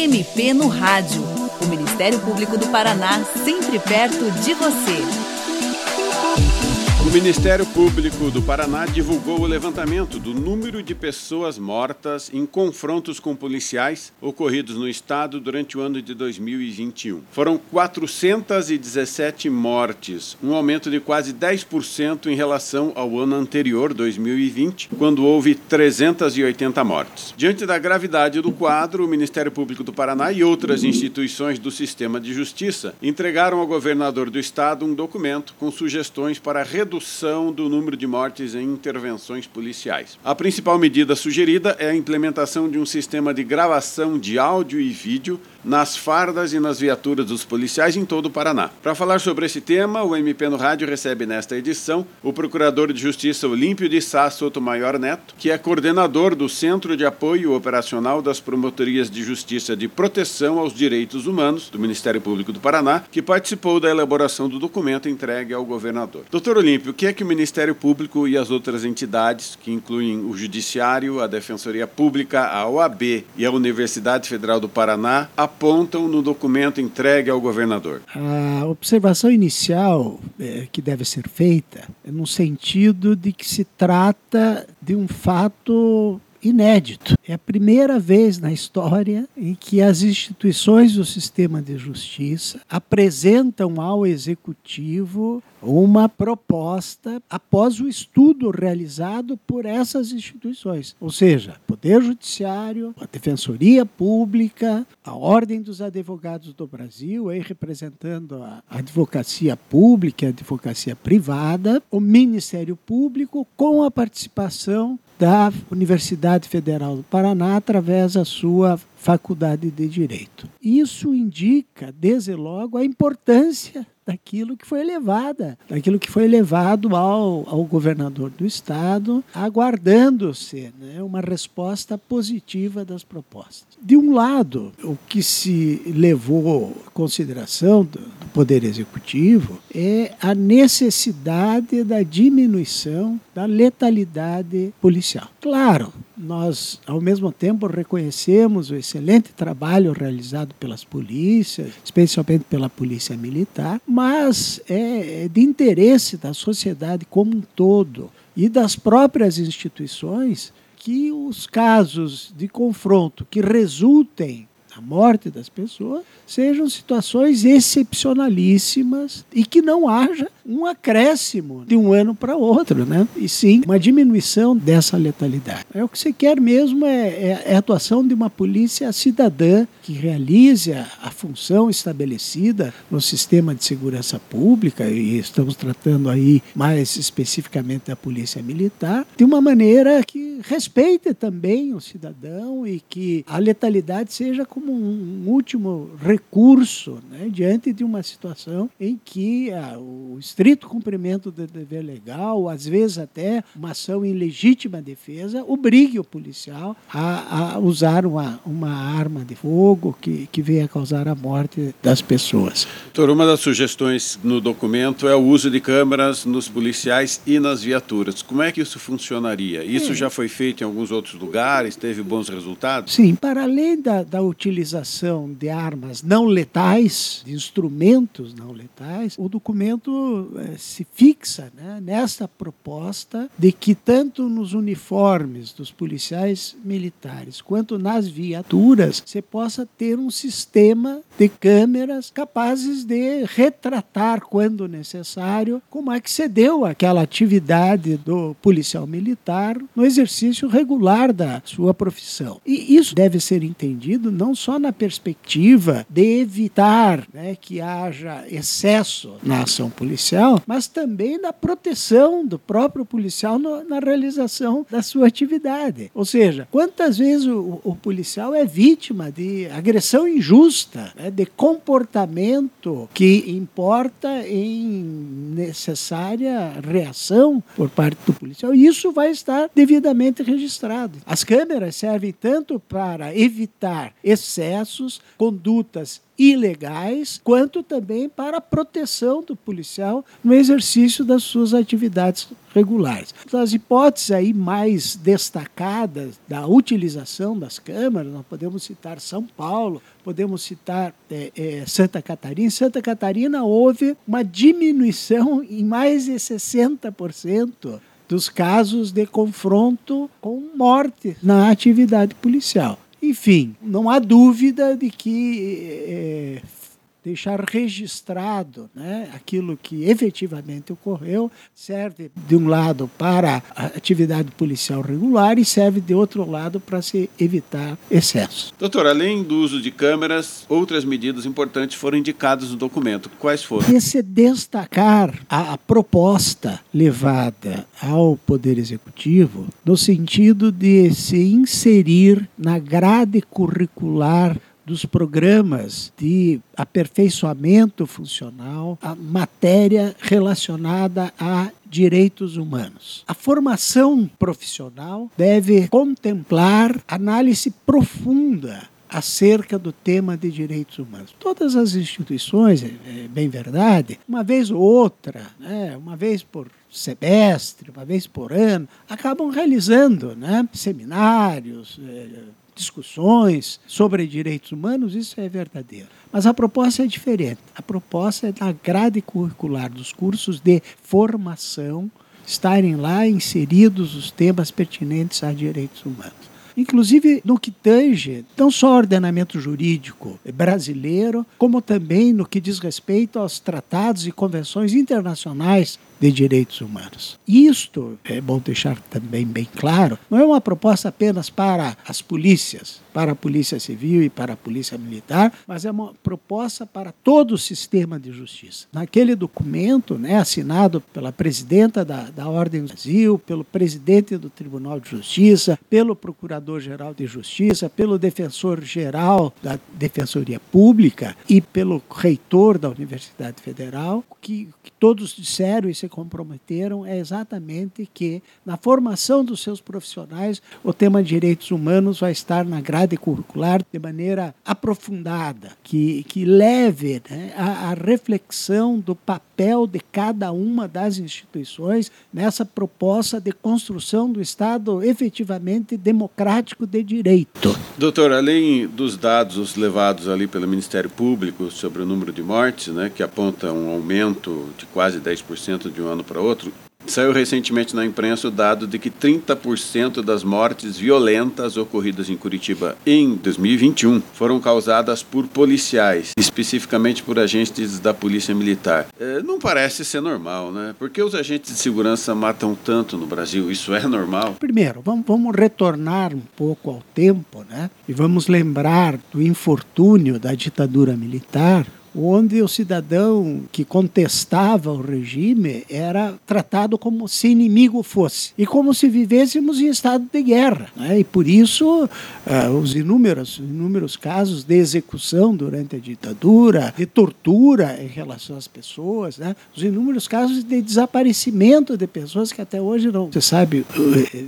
MP no Rádio. O Ministério Público do Paraná, sempre perto de você. O Ministério Público do Paraná divulgou o levantamento do número de pessoas mortas em confrontos com policiais ocorridos no estado durante o ano de 2021. Foram 417 mortes, um aumento de quase 10% em relação ao ano anterior, 2020, quando houve 380 mortes. Diante da gravidade do quadro, o Ministério Público do Paraná e outras instituições do sistema de justiça entregaram ao governador do estado um documento com sugestões para a redução do número de mortes em intervenções policiais. A principal medida sugerida é a implementação de um sistema de gravação de áudio e vídeo nas fardas e nas viaturas dos policiais em todo o Paraná. Para falar sobre esse tema, o MP no Rádio recebe nesta edição o procurador de Justiça Olympio de Sá Sotto Maior Neto, que é coordenador do Centro de Apoio Operacional das Promotorias de Justiça de Proteção aos Direitos Humanos do Ministério Público do Paraná, que participou da elaboração do documento entregue ao governador. Doutor Olympio, o que é que o Ministério Público e as outras entidades, que incluem o Judiciário, a Defensoria Pública, a OAB e a Universidade Federal do Paraná, apontam no documento entregue ao governador? A observação inicial que deve ser feita é no sentido de que se trata de um fato inédito. É a primeira vez na história em que as instituições do sistema de justiça apresentam ao Executivo uma proposta após o estudo realizado por essas instituições, ou seja, Poder Judiciário, a Defensoria Pública, a Ordem dos Advogados do Brasil, aí representando a advocacia pública e a advocacia privada, o Ministério Público, com a participação da Universidade Federal do Paraná, através da sua Faculdade de Direito. Isso indica, desde logo, a importância daquilo que foi levado ao governador do estado, aguardando-se, uma resposta positiva das propostas. De um lado, o que se levou à consideração do Poder Executivo é a necessidade da diminuição da letalidade policial. Claro, nós, ao mesmo tempo, reconhecemos o excelente trabalho realizado pelas polícias, especialmente pela polícia militar, mas é de interesse da sociedade como um todo e das próprias instituições que os casos de confronto que resultem na morte das pessoas sejam situações excepcionalíssimas e que não haja um acréscimo de um ano para outro, E sim, uma diminuição dessa letalidade. O que se quer mesmo é a atuação de uma polícia cidadã que realize a função estabelecida no sistema de segurança pública, e estamos tratando aí mais especificamente da polícia militar, de uma maneira que respeite também o cidadão e que a letalidade seja como um último recurso, diante de uma situação em que o estrito cumprimento do dever legal, às vezes até uma ação em legítima defesa, obrigue o policial a usar uma arma de fogo que venha causar a morte das pessoas. Doutor, uma das sugestões no documento é o uso de câmeras nos policiais e nas viaturas. Como é que isso funcionaria? Isso já foi feito em alguns outros lugares? Teve bons resultados? Sim, para além da utilização de armas não letais, de instrumentos não letais, o documento se fixa nessa proposta de que tanto nos uniformes dos policiais militares quanto nas viaturas você possa ter um sistema de câmeras capazes de retratar, quando necessário, como é que se deu aquela atividade do policial militar no exercício regular da sua profissão. E isso deve ser entendido não só na perspectiva de evitar que haja excesso na ação policial, mas também da proteção do próprio policial na realização da sua atividade. Ou seja, quantas vezes o policial é vítima de agressão injusta, de comportamento que importa em necessária reação por parte do policial. E isso vai estar devidamente registrado. As câmeras servem tanto para evitar esse processos, condutas ilegais, quanto também para a proteção do policial no exercício das suas atividades regulares. As hipóteses aí mais destacadas da utilização das câmaras, nós podemos citar São Paulo, podemos citar Santa Catarina. Em Santa Catarina houve uma diminuição em mais de 60% dos casos de confronto com morte na atividade policial. Enfim, não há dúvida de que deixar registrado, né, aquilo que efetivamente ocorreu serve, de um lado, para a atividade policial regular e serve, de outro lado, para se evitar excessos. Doutor, além do uso de câmeras, outras medidas importantes foram indicadas no documento. Quais foram? E se destacar a proposta levada ao Poder Executivo no sentido de se inserir na grade curricular dos programas de aperfeiçoamento funcional, a matéria relacionada a direitos humanos. A formação profissional deve contemplar análise profunda acerca do tema de direitos humanos. Todas as instituições, é bem verdade, uma vez ou outra, né, uma vez por semestre, uma vez por ano, acabam realizando, né, seminários, discussões sobre direitos humanos, isso é verdadeiro. Mas a proposta é diferente. A proposta é da grade curricular dos cursos de formação estarem lá inseridos os temas pertinentes a direitos humanos. Inclusive no que tange não só ao ordenamento jurídico brasileiro, como também no que diz respeito aos tratados e convenções internacionais de direitos humanos. Isto, é bom deixar também bem claro, não é uma proposta apenas para as polícias, para a Polícia Civil e para a Polícia Militar, mas é uma proposta para todo o sistema de justiça. Naquele documento, né, assinado pela presidenta da Ordem do Brasil, pelo presidente do Tribunal de Justiça, pelo Procurador-Geral de Justiça, pelo Defensor-Geral da Defensoria Pública e pelo reitor da Universidade Federal, que todos disseram e se comprometeram é exatamente que, na formação dos seus profissionais, o tema de direitos humanos vai estar na grade curricular de maneira aprofundada, que leve, né, a reflexão do papel de cada uma das instituições nessa proposta de construção do Estado efetivamente democrático de direito. Doutor, além dos dados levados ali pelo Ministério Público sobre o número de mortes, né, que aponta um aumento de quase 10% de um ano para outro, saiu recentemente na imprensa o dado de que 30% das mortes violentas ocorridas em Curitiba em 2021 foram causadas por policiais, especificamente por agentes da Polícia Militar. Não parece ser normal, né? Por que os agentes de segurança matam tanto no Brasil? Isso é normal? Primeiro, vamos retornar um pouco ao tempo, né? E vamos lembrar do infortúnio da ditadura militar, onde o cidadão que contestava o regime era tratado como se inimigo fosse e como se vivêssemos em estado de guerra, né? E por isso os inúmeros casos de execução durante a ditadura, de tortura em relação às pessoas, né? Os inúmeros casos de desaparecimento de pessoas que até hoje não se sabe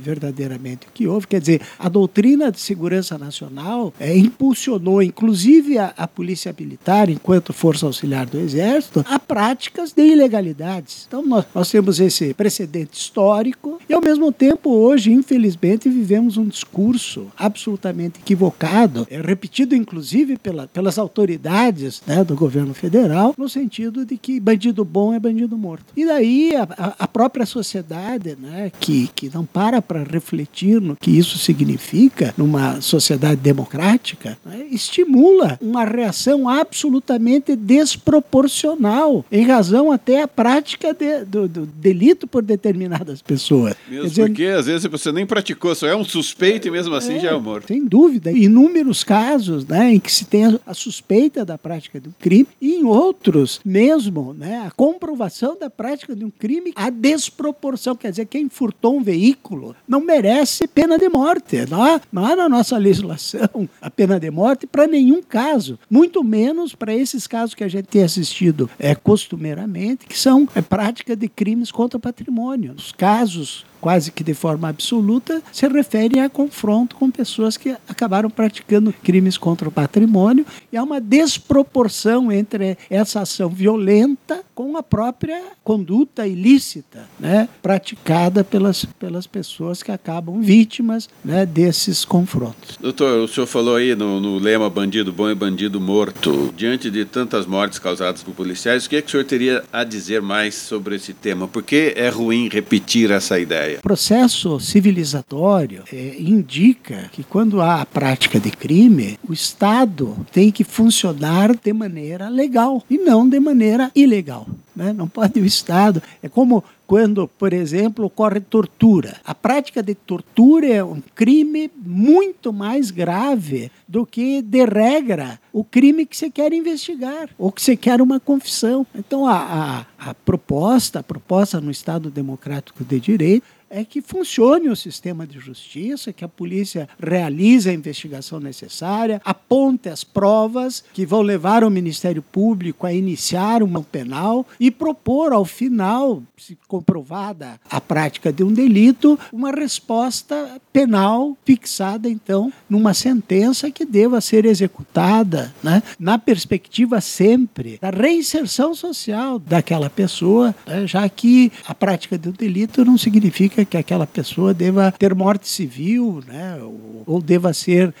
verdadeiramente o que houve. Quer dizer, a doutrina de segurança nacional impulsionou, inclusive a Polícia Militar, enquanto Força Auxiliar do Exército, a práticas de ilegalidades. Então nós temos esse precedente histórico e, ao mesmo tempo, hoje, infelizmente, vivemos um discurso absolutamente equivocado, repetido inclusive pelas autoridades, né, do governo federal, no sentido de que bandido bom é bandido morto. E daí a própria sociedade, né, que não para refletir no que isso significa numa sociedade democrática, né, estimula uma reação absolutamente desproporcional, em razão até à prática do delito por determinadas pessoas. Mesmo dizer, porque, às vezes, você nem praticou, só é um suspeito e mesmo assim já é morto. Sem dúvida. Inúmeros casos, né, em que se tem a suspeita da prática de um crime e, em outros mesmo, né, a comprovação da prática de um crime, a desproporção. Quer dizer, quem furtou um veículo não merece pena de morte. Não há na nossa legislação a pena de morte para nenhum caso, muito menos para esses casos que a gente tem assistido costumeiramente, que são prática de crimes contra o patrimônio. Os casos quase que de forma absoluta, se refere a confronto com pessoas que acabaram praticando crimes contra o patrimônio, e há uma desproporção entre essa ação violenta com a própria conduta ilícita, né, praticada pelas pessoas que acabam vítimas, né, desses confrontos. Doutor, o senhor falou aí no lema bandido bom e bandido morto. Diante de tantas mortes causadas por policiais, o que é que o senhor teria a dizer mais sobre esse tema? Por que é ruim repetir essa ideia? O processo civilizatório indica que, quando há a prática de crime, o Estado tem que funcionar de maneira legal e não de maneira ilegal, né? Não pode o Estado... É como quando, por exemplo, ocorre tortura. A prática de tortura é um crime muito mais grave do que, de regra, o crime que se quer investigar ou que se quer uma confissão. Então, a proposta no Estado Democrático de Direito é que funcione o sistema de justiça, que a polícia realize a investigação necessária, aponte as provas que vão levar o Ministério Público a iniciar uma penal e propor, ao final, se comprovada a prática de um delito, uma resposta penal fixada, então, numa sentença que deva ser executada, né, na perspectiva sempre da reinserção social daquela pessoa, né, já que a prática de um delito não significa que aquela pessoa deva ter morte civil, né, ou deva ser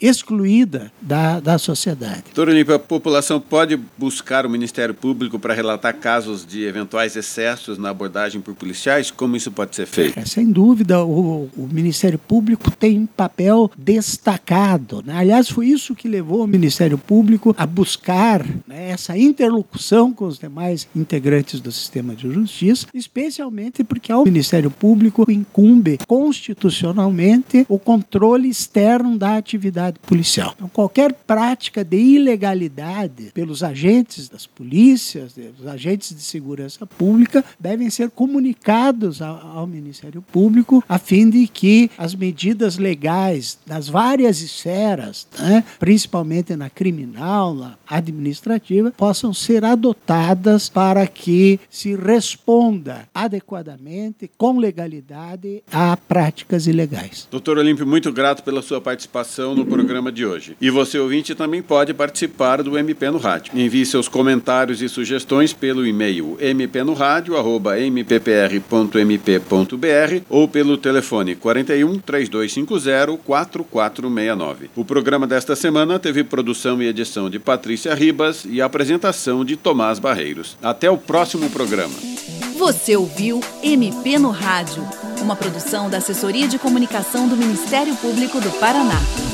excluída da sociedade. Doutor Olympio, a população pode buscar o Ministério Público para relatar casos de eventuais excessos na abordagem por policiais? Como isso pode ser feito? Sem dúvida, o Ministério Público tem um papel destacado, né? Aliás, foi isso que levou o Ministério Público a buscar, né, essa interlocução com os demais integrantes do sistema de justiça, especialmente porque ao Ministério Público incumbe constitucionalmente o controle externo da atividade policial. Então, qualquer prática de ilegalidade pelos agentes das polícias, dos agentes de segurança pública, devem ser comunicados ao Ministério Público, a fim de que as medidas legais nas várias esferas, né, principalmente na criminal, na administrativa, possam ser adotadas para que se responda adequadamente, com legalidade, a práticas ilegais. Doutor Olympio, muito grato pela sua participação no programa de hoje. E você, ouvinte, também pode participar do MP no Rádio. Envie seus comentários e sugestões pelo e-mail mpnoradio@mppr.mp.br ou pelo telefone 41 3250 4469. O programa desta semana teve produção e edição de Patrícia Ribas e apresentação de Tomás Barreiros. Até o próximo programa. Você ouviu MP no Rádio, uma produção da Assessoria de Comunicação do Ministério Público do Paraná.